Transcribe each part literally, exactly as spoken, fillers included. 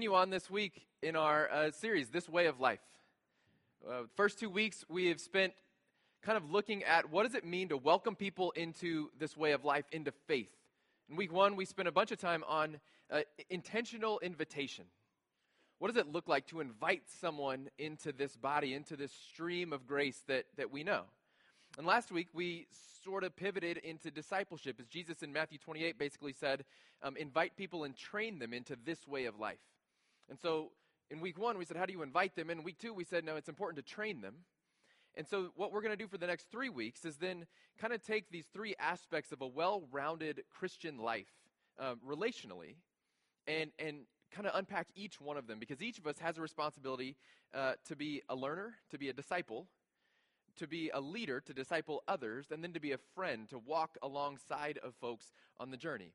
Continue on this week in our uh, series, This Way of Life. Uh, first two weeks we have spent kind of looking at what does it mean to welcome people into this way of life, into faith. In week one we spent a bunch of time on uh, intentional invitation. What does it look like to invite someone into this body, into this stream of grace that, that we know? And last week we sort of pivoted into discipleship, as Jesus in Matthew twenty-eight basically said, um, invite people and train them into this way of life. And so in week one, we said, how do you invite them? In week two, we said, no, it's important to train them. And so what we're going to do for the next three weeks is then kind of take these three aspects of a well-rounded Christian life um, relationally and, and kind of unpack each one of them, because each of us has a responsibility uh, to be a learner, to be a disciple, to be a leader, to disciple others, and then to be a friend, to walk alongside of folks on the journey.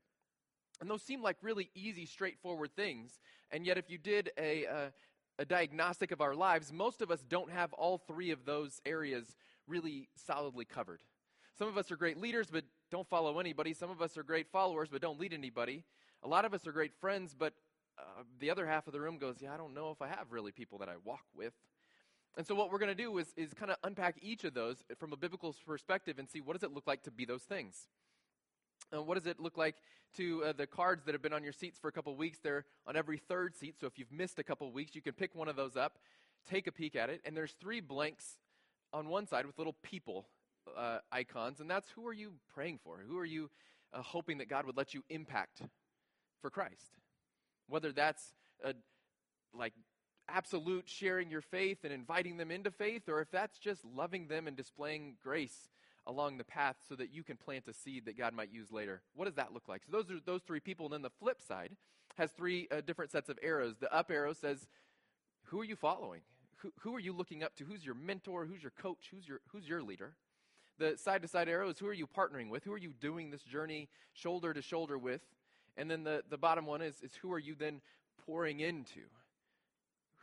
And those seem like really easy, straightforward things, and yet if you did a, uh, a diagnostic of our lives, most of us don't have all three of those areas really solidly covered. Some of us are great leaders, but don't follow anybody. Some of us are great followers, but don't lead anybody. A lot of us are great friends, but uh, the other half of the room goes, yeah, I don't know if I have really people that I walk with. And so what we're going to do is, is kind of unpack each of those from a biblical perspective and see what does it look like to be those things. Uh, what does it look like to uh, the cards that have been on your seats for a couple weeks? They're on every third seat, so if you've missed a couple weeks, you can pick one of those up, take a peek at it, and there's three blanks on one side with little people uh, icons, and that's who are you praying for? Who are you uh, hoping that God would let you impact for Christ? Whether that's a, like absolute sharing your faith and inviting them into faith, or if that's just loving them and displaying grace along the path so that you can plant a seed that God might use later. What does that look like? So those are those three people. And then the flip side has three uh, different sets of arrows. The up arrow says, who are you following? Who, who are you looking up to? Who's your mentor? Who's your coach? Who's your, who's your leader? The side-to-side arrow is who are you partnering with? Who are you doing this journey shoulder to shoulder with? And then the, the bottom one is, is who are you then pouring into?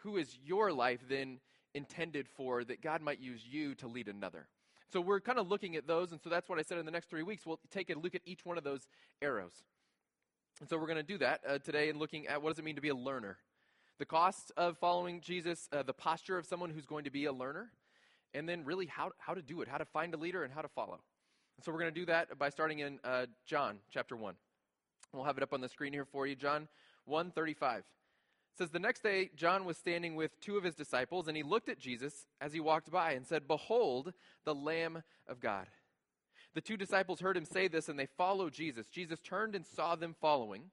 Who is your life then intended for that God might use you to lead another? So we're kind of looking at those, and so that's what I said in the next three weeks. We'll take a look at each one of those arrows. And so we're going to do that uh, today in looking at what does it mean to be a learner. The cost of following Jesus, uh, the posture of someone who's going to be a learner, and then really how, how to do it, how to find a leader and how to follow. And so we're going to do that by starting in uh, John chapter one. We'll have it up on the screen here for you. John one thirty-five. It says, the next day John was standing with two of his disciples, and he looked at Jesus as he walked by and said, behold, the Lamb of God. The two disciples heard him say this, and they followed Jesus. Jesus turned and saw them following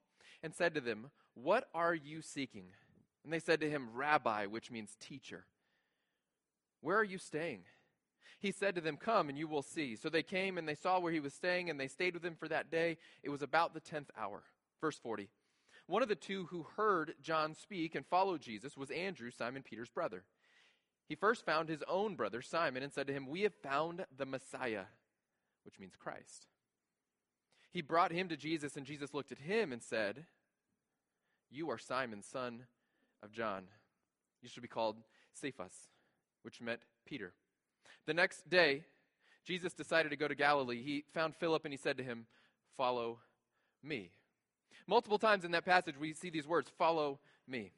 and said to them, what are you seeking? And they said to him, Rabbi, which means teacher. Where are you staying? He said to them, come and you will see. So they came and they saw where he was staying, and they stayed with him for that day. It was about the tenth hour. Verse forty. One of the two who heard John speak and followed Jesus was Andrew, Simon Peter's brother. He first found his own brother, Simon, and said to him, we have found the Messiah, which means Christ. He brought him to Jesus, and Jesus looked at him and said, you are Simon, son of John. You should be called Cephas, which meant Peter. The next day, Jesus decided to go to Galilee. He found Philip, and he said to him, follow me. Multiple times in that passage, we see these words, follow me.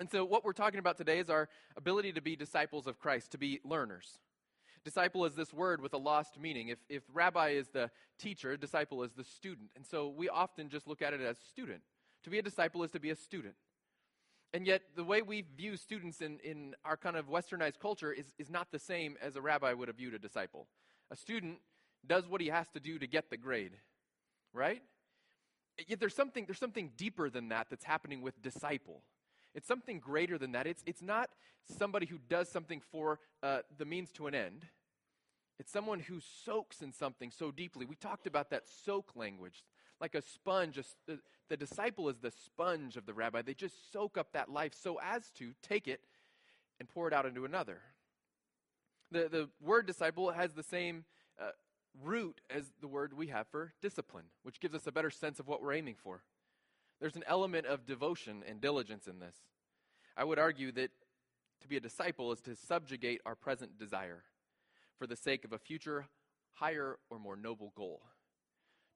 And so what we're talking about today is our ability to be disciples of Christ, to be learners. Disciple is this word with a lost meaning. If if rabbi is the teacher, disciple is the student. And so we often just look at it as student. To be a disciple is to be a student. And yet the way we view students in, in our kind of westernized culture is, is not the same as a rabbi would have viewed a disciple. A student does what he has to do to get the grade, right? Yet there's something, there's something deeper than that that's happening with disciple. It's something greater than that. It's it's not somebody who does something for uh, the means to an end. It's someone who soaks in something so deeply. We talked about that soak language, like a sponge. A, the, the disciple is the sponge of the rabbi. They just soak up that life so as to take it and pour it out into another. The, the word disciple has the same uh, root as the word we have for discipline, which gives us a better sense of what we're aiming for. There's an element of devotion and diligence in this. I would argue that to be a disciple is to subjugate our present desire for the sake of a future, higher, or more noble goal.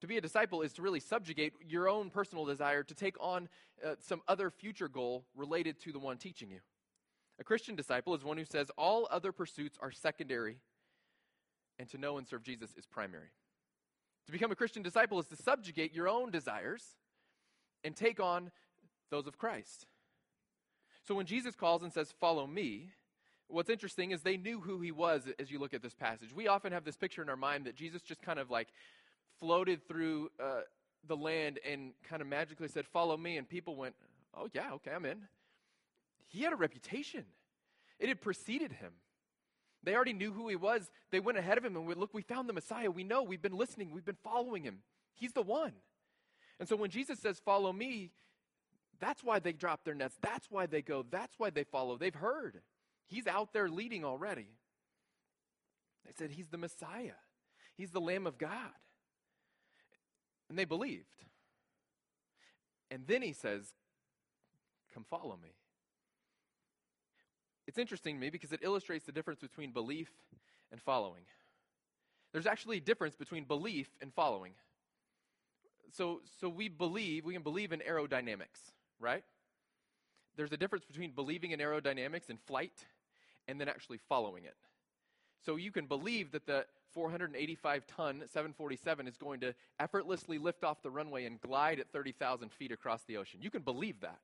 To be a disciple is to really subjugate your own personal desire to take on uh, some other future goal related to the one teaching you. A Christian disciple is one who says all other pursuits are secondary and to know and serve Jesus is primary. To become a Christian disciple is to subjugate your own desires and take on those of Christ. So when Jesus calls and says, "Follow me," what's interesting is they knew who he was as you look at this passage. We often have this picture in our mind that Jesus just kind of like floated through uh, the land and kind of magically said, "Follow me," and people went, "Oh yeah, okay, I'm in." He had a reputation. It had preceded him. They already knew who he was. They went ahead of him and went, "Look, we found the Messiah. We know. We've been listening. We've been following him. He's the one." And so when Jesus says, "Follow me," that's why they drop their nets. That's why they go. That's why they follow. They've heard. He's out there leading already. They said, "He's the Messiah. He's the Lamb of God." And they believed. And then he says, "Come follow me." It's interesting to me because it illustrates the difference between belief and following. There's actually a difference between belief and following. So, so we believe, we can believe in aerodynamics, right? There's a difference between believing in aerodynamics and flight and then actually following it. So you can believe that the four hundred eighty-five ton seven forty-seven is going to effortlessly lift off the runway and glide at thirty thousand feet across the ocean. You can believe that.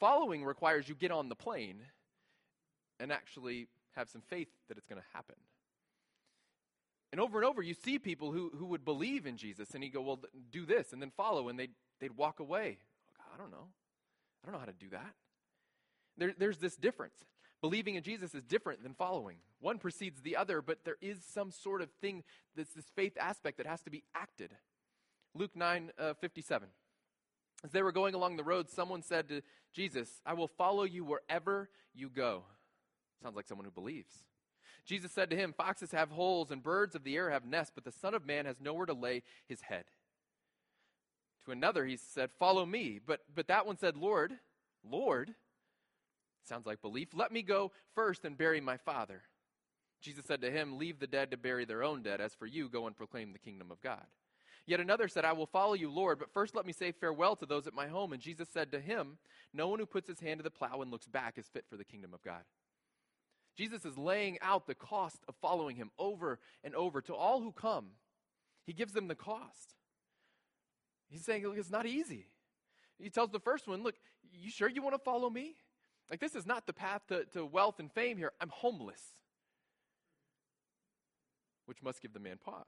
Following requires you get on the plane and actually have some faith that it's going to happen. And over and over, you see people who, who would believe in Jesus, and he'd go, "Well, th- do this," and then follow, and they'd, they'd walk away. Oh, God, I don't know. I don't know how to do that. There, there's this difference. Believing in Jesus is different than following. One precedes the other, but there is some sort of thing, that's this faith aspect that has to be acted. Luke nine, uh, fifty-seven. As they were going along the road, someone said to Jesus, "I will follow you wherever you go." Sounds like someone who believes. Jesus said to him, "Foxes have holes and birds of the air have nests, but the Son of Man has nowhere to lay his head." To another he said, "Follow me." But but that one said, "Lord, Lord," sounds like belief, "let me go first and bury my father." Jesus said to him, "Leave the dead to bury their own dead. As for you, go and proclaim the kingdom of God." Yet another said, "I will follow you, Lord, but first let me say farewell to those at my home." And Jesus said to him, "No one who puts his hand to the plow and looks back is fit for the kingdom of God." Jesus is laying out the cost of following him over and over. To all who come, he gives them the cost. He's saying, look, it's not easy. He tells the first one, "Look, you sure you want to follow me? Like, this is not the path to, to wealth and fame here. I'm homeless." Which must give the man pause.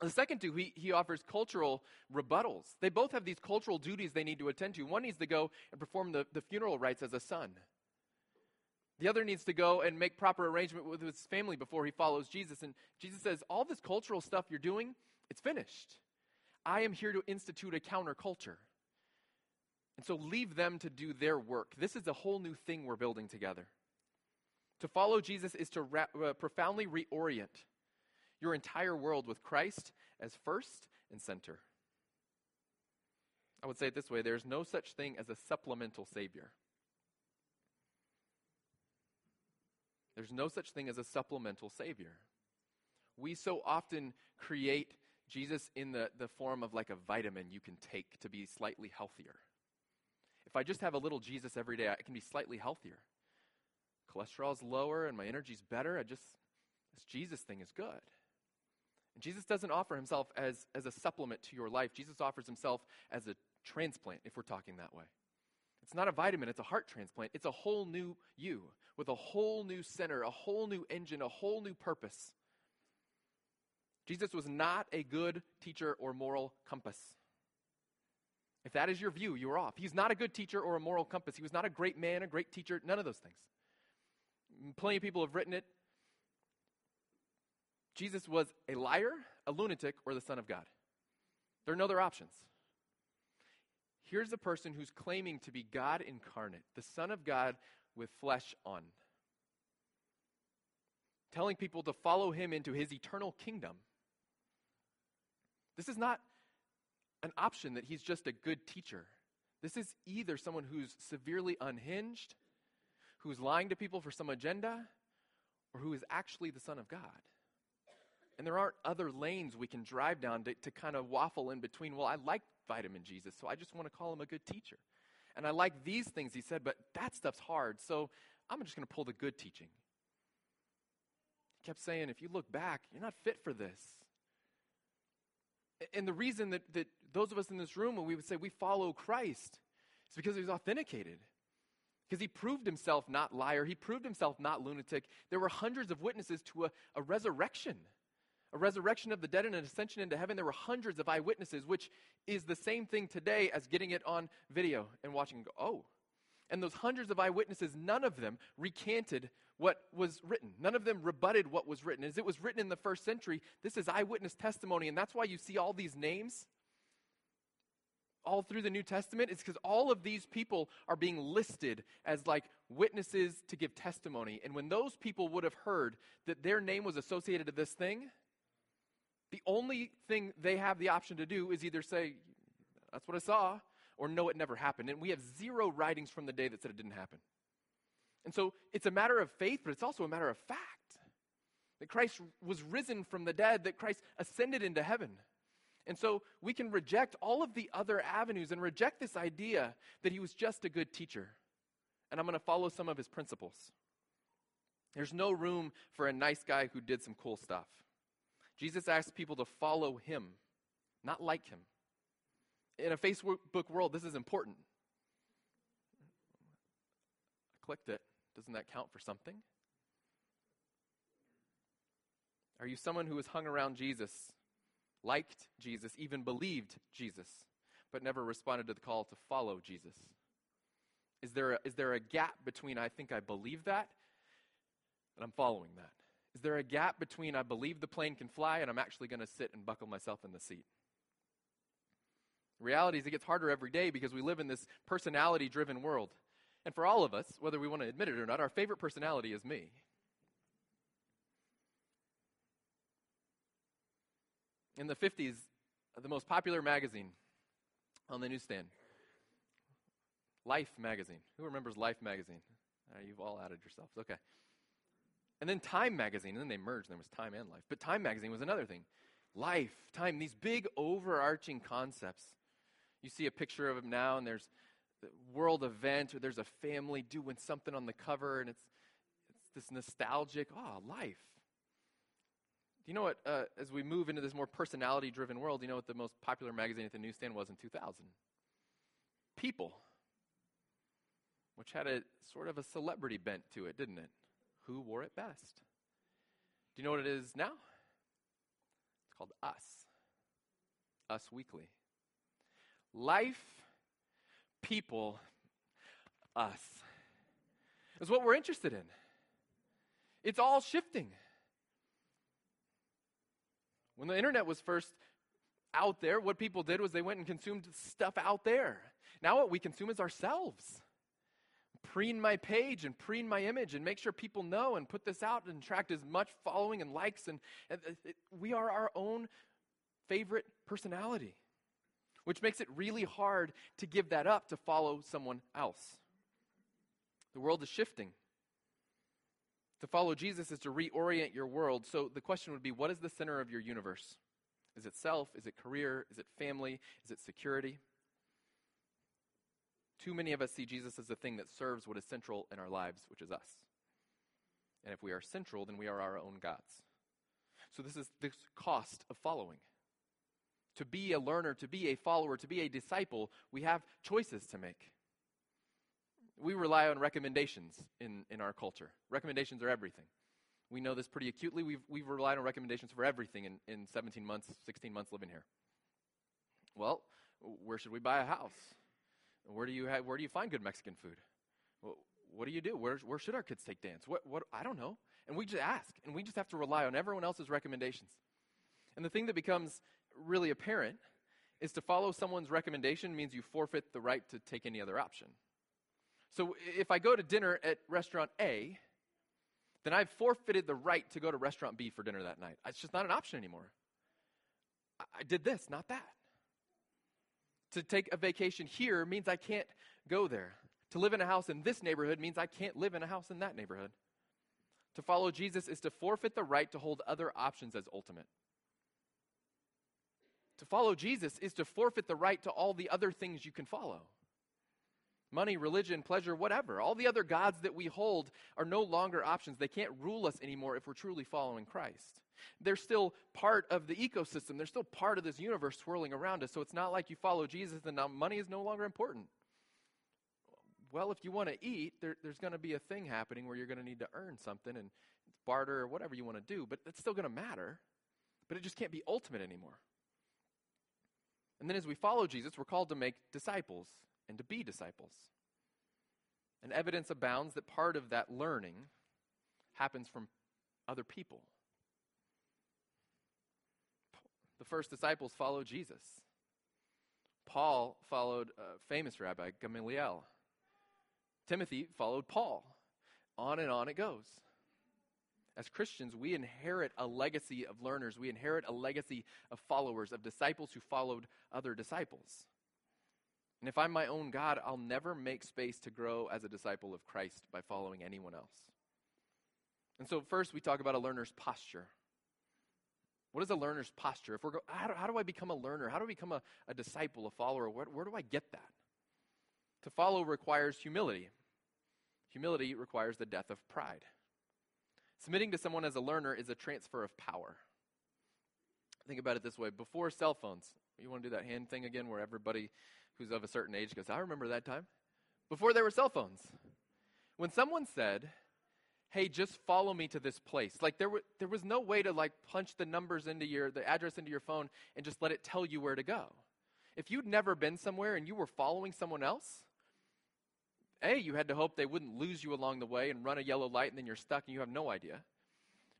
The second two, he, he offers cultural rebuttals. They both have these cultural duties they need to attend to. One needs to go and perform the, the funeral rites as a son. The other needs to go and make proper arrangement with his family before he follows Jesus. And Jesus says, all this cultural stuff you're doing, it's finished. I am here to institute a counterculture. And so leave them to do their work. This is a whole new thing we're building together. To follow Jesus is to ra- uh, profoundly reorient your entire world with Christ as first and center. I would say it this way, there's no such thing as a supplemental Savior. There's no such thing as a supplemental Savior. We so often create Jesus in the, the form of like a vitamin you can take to be slightly healthier. If I just have a little Jesus every day, I can be slightly healthier. Cholesterol's lower and my energy's better. I just, this Jesus thing is good. And Jesus doesn't offer himself as, as a supplement to your life. Jesus offers himself as a transplant, if we're talking that way. It's not a vitamin, it's a heart transplant. It's a whole new you with a whole new center, a whole new engine, a whole new purpose. Jesus was not a good teacher or moral compass. If that is your view, you're off. He's not a good teacher or a moral compass. He was not a great man, a great teacher, none of those things. Plenty of people have written it. Jesus was a liar, a lunatic, or the Son of God. There are no other options. Here's a person who's claiming to be God incarnate, the Son of God with flesh on, telling people to follow him into his eternal kingdom. This is not an option that he's just a good teacher. This is either someone who's severely unhinged, who's lying to people for some agenda, or who is actually the Son of God. And there aren't other lanes we can drive down to, to kind of waffle in between. Well, I like vitamin Jesus, so I just want to call him a good teacher. And I like these things he said, but that stuff's hard, so I'm just going to pull the good teaching. He kept saying, if you look back, you're not fit for this. And the reason that, that those of us in this room, when we would say we follow Christ, is because he was authenticated. Because he proved himself not liar. He proved himself not lunatic. There were hundreds of witnesses to a, a resurrection. A resurrection of the dead and an ascension into heaven. There were hundreds of eyewitnesses, which is the same thing today as getting it on video and watching and go, oh. And those hundreds of eyewitnesses, none of them recanted what was written. None of them rebutted what was written. As it was written in the first century, this is eyewitness testimony, and that's why you see all these names all through the New Testament. It's because all of these people are being listed as like witnesses to give testimony. And when those people would have heard that their name was associated to this thing, the only thing they have the option to do is either say, that's what I saw, or no, it never happened. And we have zero writings from the day that said it didn't happen. And so it's a matter of faith, but it's also a matter of fact. That Christ was risen from the dead, that Christ ascended into heaven. And so we can reject all of the other avenues and reject this idea that he was just a good teacher. And I'm going to follow some of his principles. There's no room for a nice guy who did some cool stuff. Jesus asks people to follow him, not like him. In a Facebook world, this is important. I clicked it. Doesn't that count for something? Are you someone who has hung around Jesus, liked Jesus, even believed Jesus, but never responded to the call to follow Jesus? Is there a, is there a gap between I think I believe that and I'm following that? Is there a gap between I believe the plane can fly and I'm actually going to sit and buckle myself in the seat? The reality is it gets harder every day because we live in this personality-driven world. And for all of us, whether we want to admit it or not, our favorite personality is me. In the fifties, the most popular magazine on the newsstand, Life magazine. Who remembers Life magazine? Uh, you've all outed yourselves. Okay. And then Time magazine, and then they merged, and there was Time and Life. But Time magazine was another thing. Life, time, these big overarching concepts. You see a picture of him now, and there's a world event, or there's a family doing something on the cover, and it's it's this nostalgic, ah, oh, life. Do you know what, uh, as we move into this more personality-driven world, you know what the most popular magazine at the newsstand was in two thousand? People, which had a sort of a celebrity bent to it, didn't it? Who wore it best? Do you know what it is now? It's called Us. Us Weekly. Life, people, us is what we're interested in. It's all shifting. When the internet was first out there, what people did was they went and consumed stuff out there. Now what we consume is ourselves. Preen my page and preen my image and make sure people know and put this out and attract as much following and likes. And, and it, it, we are our own favorite personality, which makes it really hard to give that up to follow someone else. The world is shifting. To follow Jesus is to reorient your world. So the question would be, what is the center of your universe? Is it self? Is it career? Is it family? Is it security? Too many of us see Jesus as the thing that serves what is central in our lives, which is us. And if we are central, then we are our own gods. So this is the cost of following. To be a learner, to be a follower, to be a disciple, we have choices to make. We rely on recommendations in, in our culture. Recommendations are everything. We know this pretty acutely. We've, we've relied on recommendations for everything in, in seventeen months, sixteen months living here. Well, where should we buy a house? Where do you have, where do you find good Mexican food? Well, what do you do? Where where should our kids take dance? What what I don't know. And we just ask, and we just have to rely on everyone else's recommendations. And the thing that becomes really apparent is to follow someone's recommendation means you forfeit the right to take any other option. So if I go to dinner at restaurant A, then I've forfeited the right to go to restaurant B for dinner that night. It's just not an option anymore. I, I did this, not that. To take a vacation here means I can't go there. To live in a house in this neighborhood means I can't live in a house in that neighborhood. To follow Jesus is to forfeit the right to hold other options as ultimate. To follow Jesus is to forfeit the right to all the other things you can follow. Money, religion, pleasure, whatever. All the other gods that we hold are no longer options. They can't rule us anymore if we're truly following Christ. They're still part of the ecosystem. They're still part of this universe swirling around us. So it's not like you follow Jesus and now money is no longer important. Well, if you want to eat, there, there's going to be a thing happening where you're going to need to earn something and barter or whatever you want to do, but that's still going to matter. But it just can't be ultimate anymore. And then as we follow Jesus, we're called to make disciples and to be disciples. And evidence abounds that part of that learning happens from other people. The first disciples followed Jesus. Paul followed a famous rabbi, Gamaliel. Timothy followed Paul. On and on it goes. As Christians, we inherit a legacy of learners. We inherit a legacy of followers, of disciples who followed other disciples. And if I'm my own God, I'll never make space to grow as a disciple of Christ by following anyone else. And so first we talk about a learner's posture. What is a learner's posture? If we're go, how, do, how do I become a learner? How do I become a, a disciple, a follower? Where, where do I get that? To follow requires humility. Humility requires the death of pride. Submitting to someone as a learner is a transfer of power. Think about it this way. Before cell phones, you want to do that hand thing again where everybody who's of a certain age goes, I remember that time. Before there were cell phones. When someone said, hey, just follow me to this place. Like there, were, there was no way to like punch the numbers into your, the address into your phone and just let it tell you where to go. If you'd never been somewhere and you were following someone else, A, you had to hope they wouldn't lose you along the way and run a yellow light and then you're stuck and you have no idea.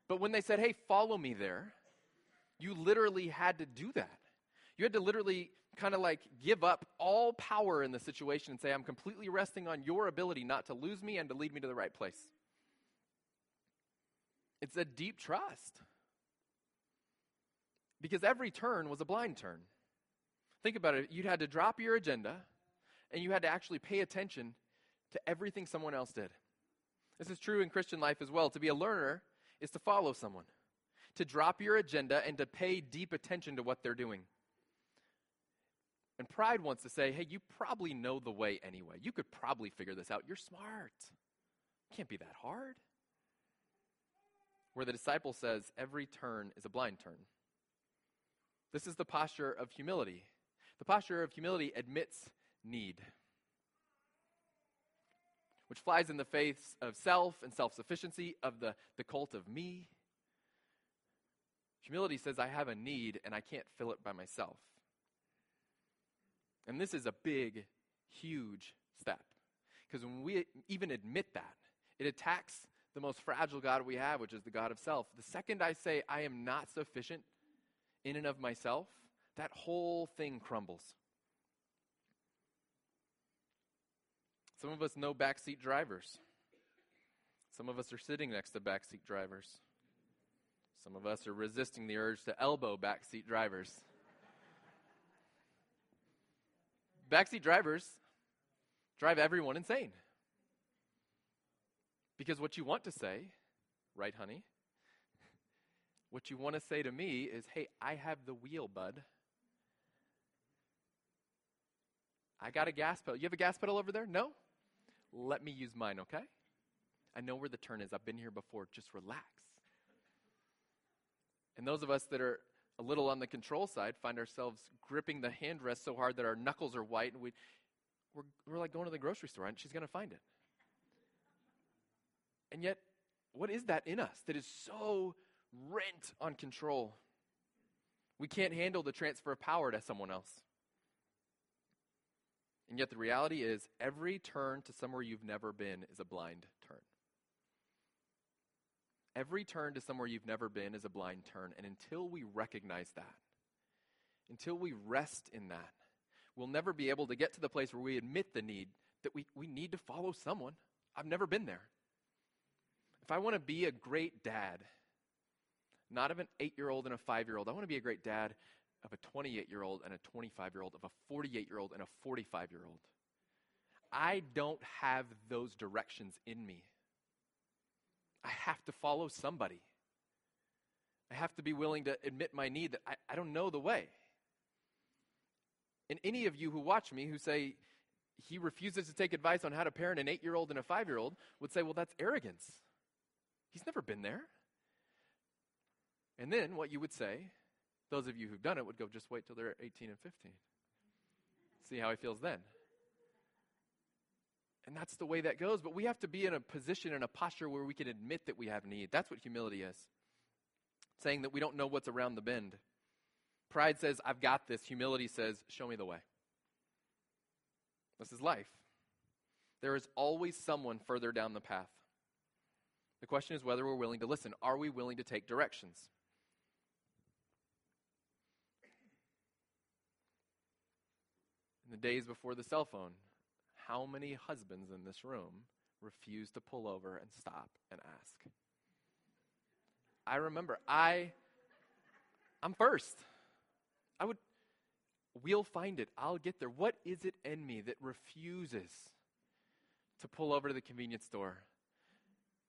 But when they said, hey, follow me there, you literally had to do that. You had to literally kind of like give up all power in the situation and say, I'm completely resting on your ability not to lose me and to lead me to the right place. It's a deep trust. Because every turn was a blind turn. Think about it. You'd had to drop your agenda and you had to actually pay attention to everything someone else did. This is true in Christian life as well. To be a learner is to follow someone, to drop your agenda and to pay deep attention to what they're doing. And pride wants to say, hey, you probably know the way anyway. You could probably figure this out. You're smart. It can't be that hard. Where the disciple says, every turn is a blind turn. This is the posture of humility. The posture of humility admits need, which flies in the face of self and self-sufficiency, of the, the cult of me. Humility says, I have a need and I can't fill it by myself. And this is a big, huge step. Because when we even admit that, it attacks the most fragile God we have, which is the God of self. The second I say, I am not sufficient in and of myself, that whole thing crumbles. Some of us know backseat drivers. Some of us are sitting next to backseat drivers. Some of us are resisting the urge to elbow backseat drivers. Backseat drivers drive everyone insane. Because what you want to say, right, honey? What you want to say to me is, hey, I have the wheel, bud. I got a gas pedal. You have a gas pedal over there? No? Let me use mine, okay? I know where the turn is. I've been here before. Just relax. And those of us that are a little on the control side find ourselves gripping the hand rest so hard that our knuckles are white, and we, we're, we're like going to the grocery store, and she's going to find it. And yet, what is that in us that is so rent on control? We can't handle the transfer of power to someone else. And yet the reality is every turn to somewhere you've never been is a blind turn. Every turn to somewhere you've never been is a blind turn. And until we recognize that, until we rest in that, we'll never be able to get to the place where we admit the need that we, we need to follow someone. I've never been there. If I want to be a great dad, not of an eight-year-old and a five-year-old, I want to be a great dad of a twenty-eight-year-old and a twenty-five-year-old, of a forty-eight-year-old and a forty-five-year-old. I don't have those directions in me. I have to follow somebody. I have to be willing to admit my need that I, I don't know the way. And any of you who watch me who say he refuses to take advice on how to parent an eight-year-old and a five-year-old would say, well, that's arrogance. He's never been there. And then what you would say, those of you who've done it would go, just wait till they're eighteen and fifteen. See how he feels then. And that's the way that goes. But we have to be in a position and a posture where we can admit that we have need. That's what humility is. Saying that we don't know what's around the bend. Pride says, I've got this. Humility says, show me the way. This is life. There is always someone further down the path. The question is whether we're willing to listen. Are we willing to take directions? In the days before the cell phone, how many husbands in this room refused to pull over and stop and ask? I remember, I, I'm first. I would, we'll find it. I'll get there. What is it in me that refuses to pull over to the convenience store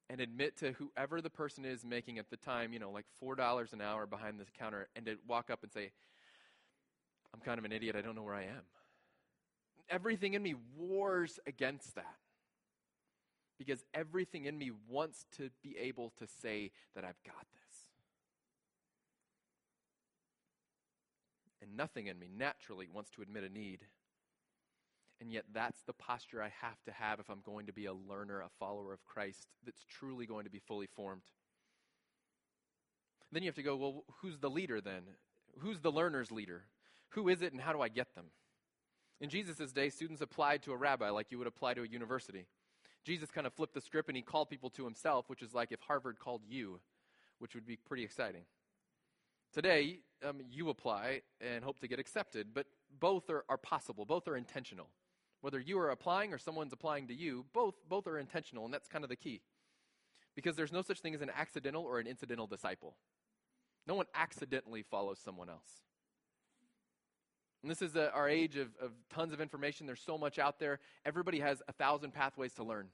and admit to whoever the person is making at the time, you know, like four dollars an hour behind the counter, and to walk up and say, I'm kind of an idiot. I don't know where I am. Everything in me wars against that. Because everything in me wants to be able to say that I've got this. And nothing in me naturally wants to admit a need. And yet that's the posture I have to have if I'm going to be a learner, a follower of Christ, that's truly going to be fully formed. Then you have to go, well, who's the leader then? Who's the learner's leader? Who is it and how do I get them? In Jesus' day, students applied to a rabbi like you would apply to a university. Jesus kind of flipped the script and he called people to himself, which is like if Harvard called you, which would be pretty exciting. Today, um, you apply and hope to get accepted, but both are, are possible. Both are intentional. Whether you are applying or someone's applying to you, both, both are intentional, and that's kind of the key. Because there's no such thing as an accidental or an incidental disciple. No one accidentally follows someone else. And this is a, our age of, of tons of information. There's so much out there. Everybody has a thousand pathways to learn.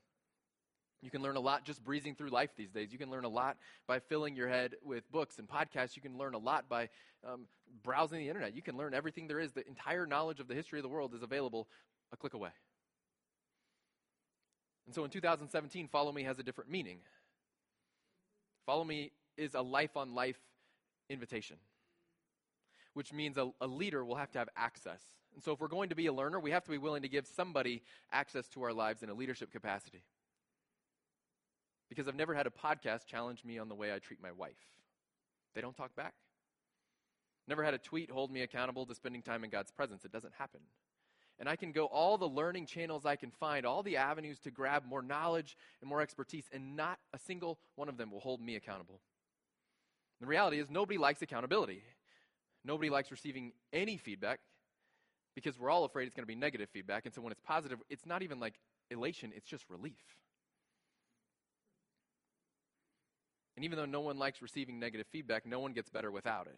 You can learn a lot just breezing through life these days. You can learn a lot by filling your head with books and podcasts. You can learn a lot by um, browsing the internet. You can learn everything there is. The entire knowledge of the history of the world is available a click away. And so in two thousand seventeen, Follow Me has a different meaning. Follow Me is a life-on-life invitation, which means a, a leader will have to have access. And so if we're going to be a learner, we have to be willing to give somebody access to our lives in a leadership capacity. Because I've never had a podcast challenge me on the way I treat my wife. They don't talk back. Never had a tweet hold me accountable to spending time in God's presence. It doesn't happen. And I can go all the learning channels I can find, all the avenues to grab more knowledge and more expertise, and not a single one of them will hold me accountable. The reality is nobody likes accountability. Nobody likes receiving any feedback because we're all afraid it's going to be negative feedback. And so when it's positive, it's not even like elation, it's just relief. And even though no one likes receiving negative feedback, no one gets better without it.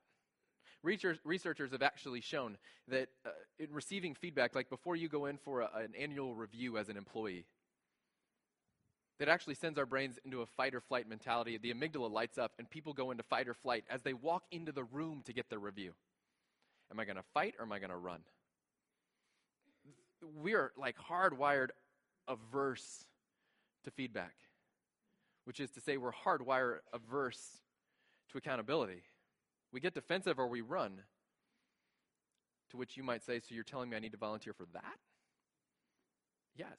Researchers have actually shown that uh, in receiving feedback, like before you go in for a, an annual review as an employee, that actually sends our brains into a fight-or-flight mentality. The amygdala lights up, and people go into fight-or-flight as they walk into the room to get their review. Am I going to fight, or am I going to run? We are, like, hardwired averse to feedback, which is to say we're hardwired averse to accountability. We get defensive, or we run, to which you might say, so you're telling me I need to volunteer for that? Yes.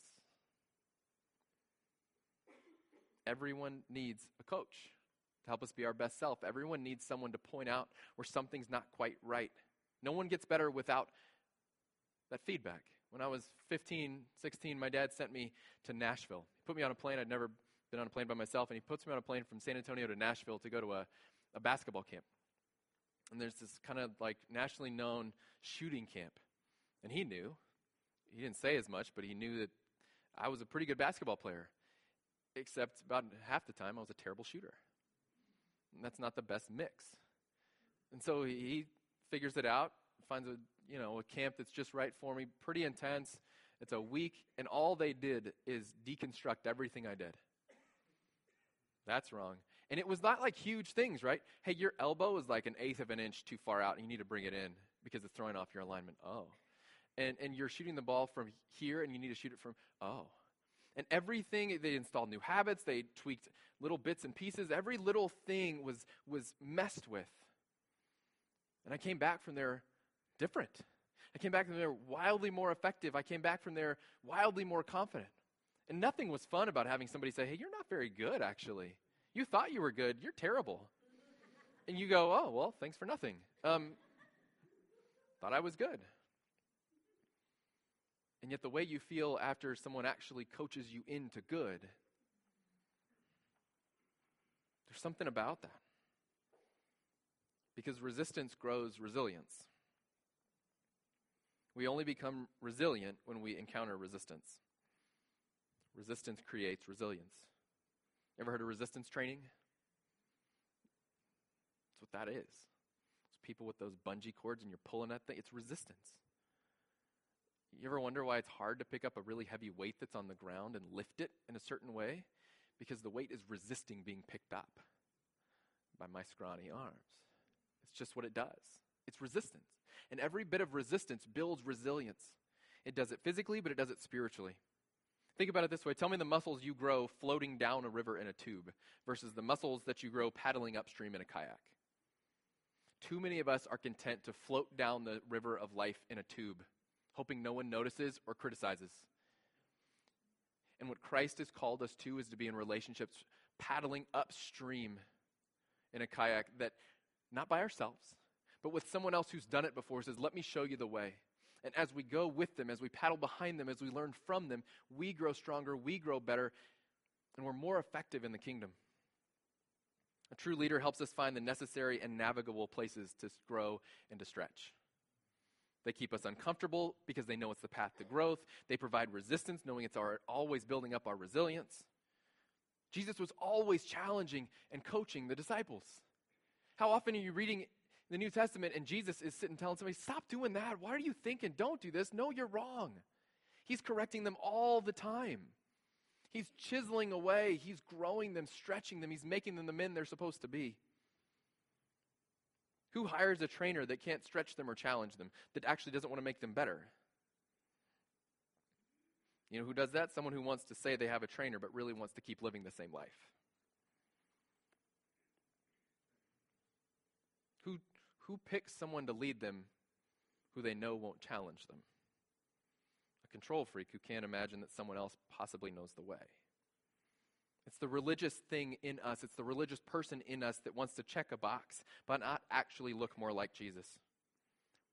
Everyone needs a coach to help us be our best self. Everyone needs someone to point out where something's not quite right. No one gets better without that feedback. When I was fifteen, sixteen, my dad sent me to Nashville. He put me on a plane. I'd never been on a plane by myself, and he puts me on a plane from San Antonio to Nashville to go to a, a basketball camp. And there's this kind of like nationally known shooting camp. And he knew. He didn't say as much, but he knew that I was a pretty good basketball player. Except about half the time I was a terrible shooter. And that's not the best mix. And so he figures it out, finds a you know a camp that's just right for me, pretty intense. It's a week, and all they did is deconstruct everything I did. That's wrong. And it was not like huge things, right? Hey, your elbow is like an eighth of an inch too far out, and you need to bring it in because it's throwing off your alignment. Oh. And and you're shooting the ball from here, and you need to shoot it from, oh. And everything, they installed new habits. They tweaked little bits and pieces. Every little thing was was messed with. And I came back from there different. I came back from there wildly more effective. I came back from there wildly more confident. And nothing was fun about having somebody say, hey, you're not very good, actually. You thought you were good. You're terrible. And you go, oh, well, thanks for nothing. Um, thought I was good. And yet the way you feel after someone actually coaches you into good, there's something about that. Because resistance grows resilience. We only become resilient when we encounter resistance. Resistance creates resilience. Ever heard of resistance training? That's what that is. It's people with those bungee cords and you're pulling that thing. It's resistance. You ever wonder why it's hard to pick up a really heavy weight that's on the ground and lift it in a certain way? Because the weight is resisting being picked up by my scrawny arms. It's just what it does. It's resistance. And every bit of resistance builds resilience. It does it physically, but it does it spiritually. Think about it this way. Tell me the muscles you grow floating down a river in a tube versus the muscles that you grow paddling upstream in a kayak. Too many of us are content to float down the river of life in a tube, hoping no one notices or criticizes. And what Christ has called us to is to be in relationships paddling upstream in a kayak that, not by ourselves, but with someone else who's done it before, says, let me show you the way. And as we go with them, as we paddle behind them, as we learn from them, we grow stronger, we grow better, and we're more effective in the kingdom. A true leader helps us find the necessary and navigable places to grow and to stretch. They keep us uncomfortable because they know it's the path to growth. They provide resistance, knowing it's our, always building up our resilience. Jesus was always challenging and coaching the disciples. How often are you reading the New Testament, and Jesus is sitting telling somebody, stop doing that. Why are you thinking? Don't do this. No, you're wrong. He's correcting them all the time. He's chiseling away. He's growing them, stretching them. He's making them the men they're supposed to be. Who hires a trainer that can't stretch them or challenge them, that actually doesn't want to make them better? You know who does that? Someone who wants to say they have a trainer but really wants to keep living the same life. Who Who picks someone to lead them who they know won't challenge them? A control freak who can't imagine that someone else possibly knows the way. It's the religious thing in us. It's the religious person in us that wants to check a box but not actually look more like Jesus.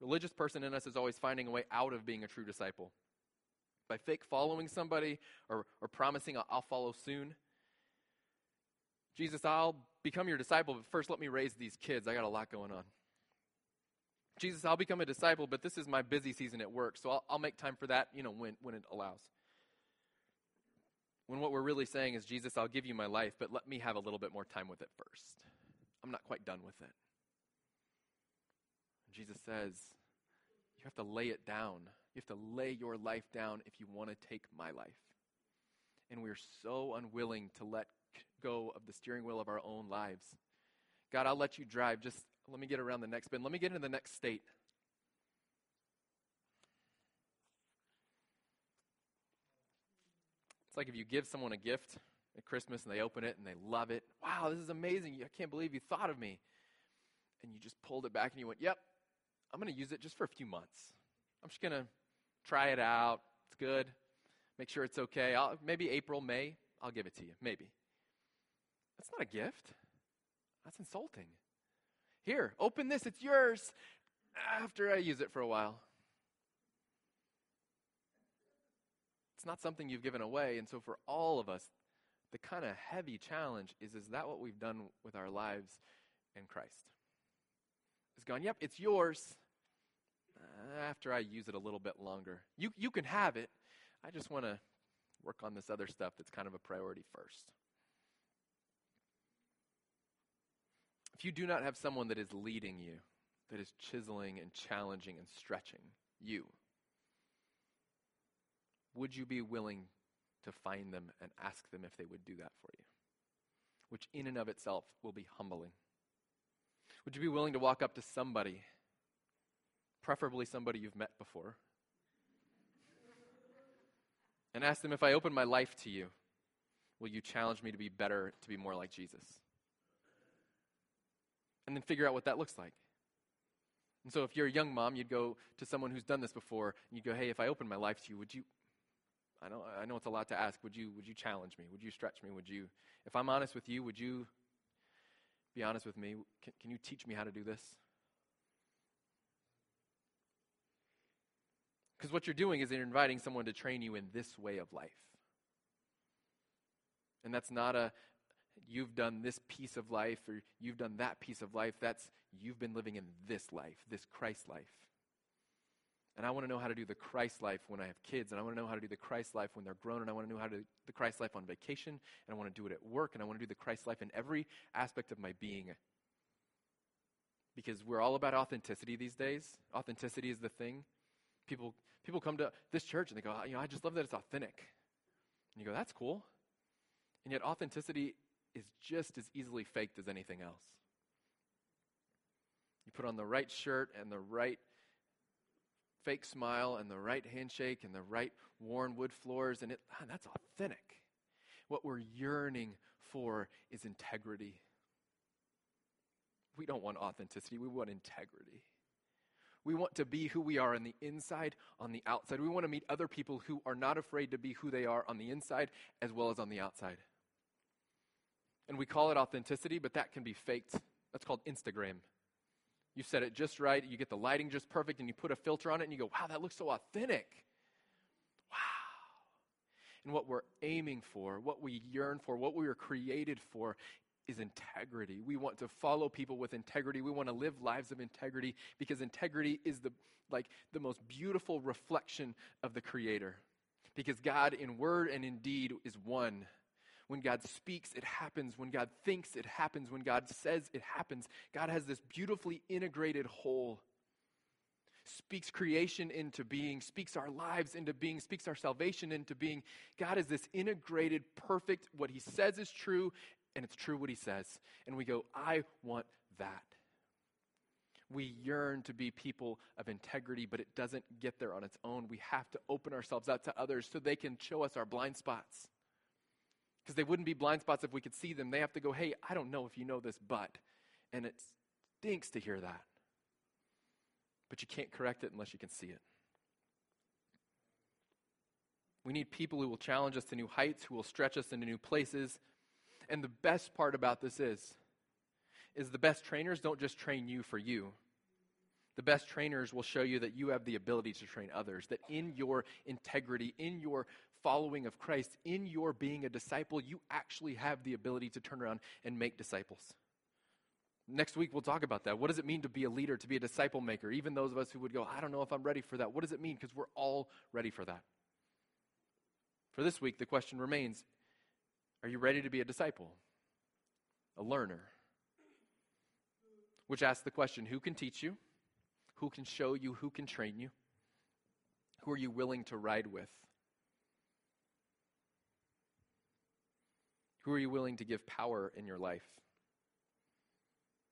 Religious person in us is always finding a way out of being a true disciple. By fake following somebody or, or promising, I'll follow soon. Jesus, I'll become your disciple, but first let me raise these kids. I got a lot going on. Jesus, I'll become a disciple, but this is my busy season at work, so I'll, I'll make time for that, you know, when, when it allows. When what we're really saying is, Jesus, I'll give you my life, but let me have a little bit more time with it first. I'm not quite done with it. And Jesus says, you have to lay it down. You have to lay your life down if you want to take my life. And we're so unwilling to let go of the steering wheel of our own lives. God, I'll let you drive, just let me get around the next bend. Let me get into the next state. It's like if you give someone a gift at Christmas and they open it and they love it. Wow, this is amazing. I can't believe you thought of me. And you just pulled it back and you went, yep, I'm going to use it just for a few months. I'm just going to try it out. It's good. Make sure it's okay. I'll, maybe April, May, I'll give it to you. Maybe. That's not a gift. That's insulting. Here, open this, it's yours, after I use it for a while. It's not something you've given away, and so for all of us, the kind of heavy challenge is, is that what we've done with our lives in Christ? It's gone, yep, it's yours, after I use it a little bit longer. You, you can have it, I just want to work on this other stuff that's kind of a priority first. If you do not have someone that is leading you, that is chiseling and challenging and stretching you, would you be willing to find them and ask them if they would do that for you? which in and of itself will be humbling. Would you be willing to walk up to somebody, preferably somebody you've met before, and ask them, if I open my life to you, will you challenge me to be better, to be more like Jesus? And then figure out what that looks like. And so if you're a young mom, you'd go to someone who's done this before, and you'd go, hey, if I open my life to you, would you, I know I know it's a lot to ask, would you would you challenge me? Would you stretch me? Would you, if I'm honest with you, would you be honest with me? Can, can you teach me how to do this? Because what you're doing is you're inviting someone to train you in this way of life. And that's not a, you've done this piece of life, or you've done that piece of life. That's, you've been living in this life, this Christ life. And I want to know how to do the Christ life when I have kids, and I want to know how to do the Christ life when they're grown, and I want to know how to do the Christ life on vacation, and I want to do it at work, and I want to do the Christ life in every aspect of my being. Because we're all about authenticity these days. Authenticity is the thing. People people come to this church, and they go, you know, I just love that it's authentic. And you go, that's cool. And yet authenticity is just as easily faked as anything else. You put on the right shirt and the right fake smile and the right handshake and the right worn wood floors, and it ah, that's authentic. What we're yearning for is integrity. We don't want authenticity. We want integrity. We want to be who we are on the inside, on the outside. We want to meet other people who are not afraid to be who they are on the inside as well as on the outside. And we call it authenticity, but that can be faked. That's called Instagram. You set it just right, you get the lighting just perfect, and you put a filter on it, and you go, wow, that looks so authentic. Wow. And what we're aiming for, what we yearn for, what we were created for is integrity. We want to follow people with integrity. We want to live lives of integrity, because integrity is the like the most beautiful reflection of the Creator. Because God in word and in deed is one. When God speaks, it happens. When God thinks, it happens. When God says, it happens. God has this beautifully integrated whole. Speaks creation into being, speaks our lives into being, speaks our salvation into being. God is this integrated, perfect, what He says is true, and it's true what He says. And we go, I want that. We yearn to be people of integrity, but it doesn't get there on its own. We have to open ourselves out to others so they can show us our blind spots. Because they wouldn't be blind spots if we could see them. They have to go, hey, I don't know if you know this, but. And it stinks to hear that. But you can't correct it unless you can see it. We need people who will challenge us to new heights, who will stretch us into new places. And the best part about this is, is the best trainers don't just train you for you. The best trainers will show you that you have the ability to train others, that in your integrity, in your following of Christ, in your being a disciple, you actually have the ability to turn around and make disciples. Next week, we'll talk about that. What does it mean to be a leader, to be a disciple maker? Even those of us who would go, I don't know if I'm ready for that. What does it mean? Because we're all ready for that. For this week, the question remains, are you ready to be a disciple, a learner? Which asks the question, who can teach you? Who can show you? Who can train you? Who are you willing to ride with? Who are you willing to give power in your life?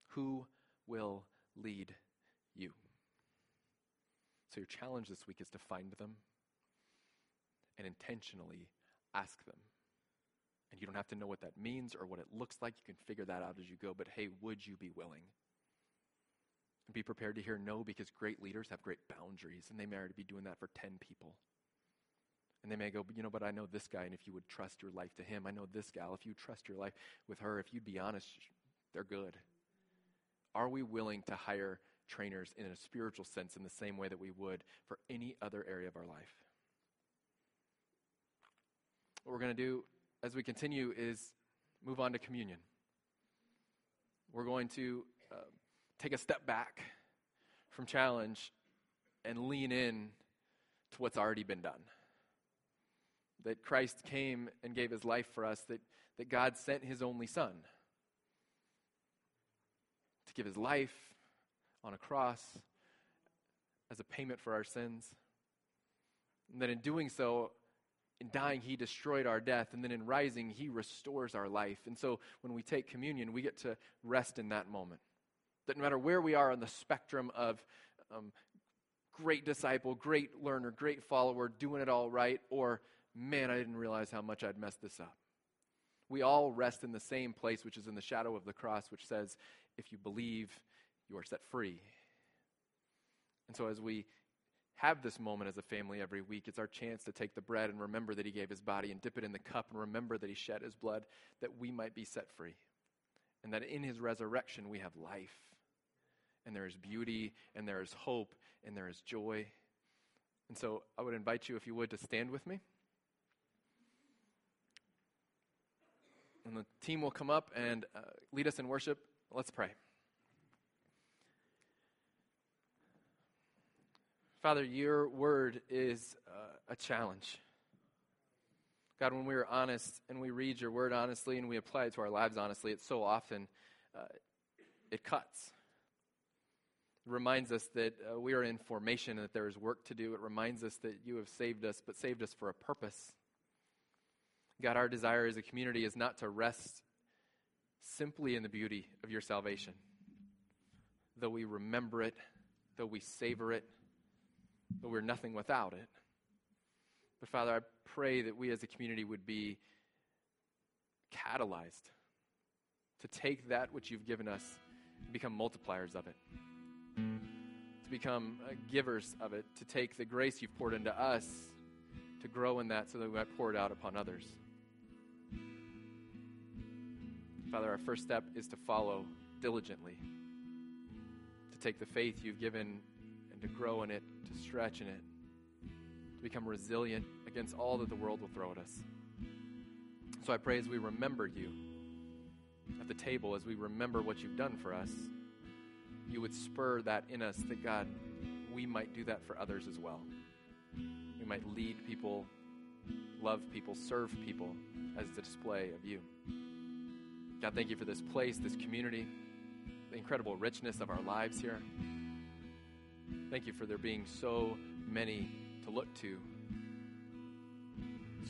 Who will lead you? So your challenge this week is to find them and intentionally ask them. And you don't have to know what that means or what it looks like. You can figure that out as you go. But hey, would you be willing? And be prepared to hear no, because great leaders have great boundaries, and they may already be doing that for ten people. And they may go, you know, but I know this guy, and if you would trust your life to him, I know this gal, if you trust your life with her, if you'd be honest, they're good. Are we willing to hire trainers in a spiritual sense in the same way that we would for any other area of our life? What we're going to do as we continue is move on to communion. We're going to... Uh, Take a step back from challenge and lean in to what's already been done. That Christ came and gave His life for us, that, that God sent His only Son to give His life on a cross as a payment for our sins. And that in doing so, in dying, he destroyed our death, and then in rising, he restores our life. And so when we take communion, we get to rest in that moment. That no matter where we are on the spectrum of um, great disciple, great learner, great follower, doing it all right, or man, I didn't realize how much I'd messed this up. We all rest in the same place, which is in the shadow of the cross, which says, if you believe, you are set free. And so as we have this moment as a family every week, it's our chance to take the bread and remember that he gave his body, and dip it in the cup and remember that he shed his blood, that we might be set free. And that in his resurrection we have life. And there is beauty, and there is hope, and there is joy. And so I would invite you, if you would, to stand with me. And the team will come up and uh, lead us in worship. Let's pray. Father, your word is uh, a challenge. God, when we are honest and we read your word honestly and we apply it to our lives honestly, it's so often, uh, it cuts. It reminds us that uh, we are in formation and that there is work to do. It reminds us that you have saved us, but saved us for a purpose. God, our desire as a community is not to rest simply in the beauty of your salvation, though we remember it, though we savor it, but we're nothing without it. But Father, I pray that we as a community would be catalyzed to take that which you've given us and become multipliers of it, to become uh, givers of it, to take the grace you've poured into us, to grow in that so that we might pour it out upon others. Father, our first step is to follow diligently, to take the faith you've given and to grow in it, to stretch in it, to become resilient against all that the world will throw at us. So I pray as we remember you at the table, as we remember what you've done for us, you would spur that in us, that God, we might do that for others as well. We might lead people, love people, serve people as the display of you. God, thank you for this place, this community, the incredible richness of our lives here. Thank you for there being so many to look to,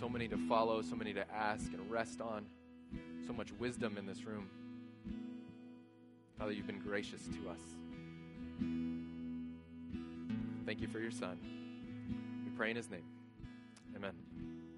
so many to follow, so many to ask and rest on, so much wisdom in this room. Father, you've been gracious to us. Thank you for your Son. We pray in his name. Amen.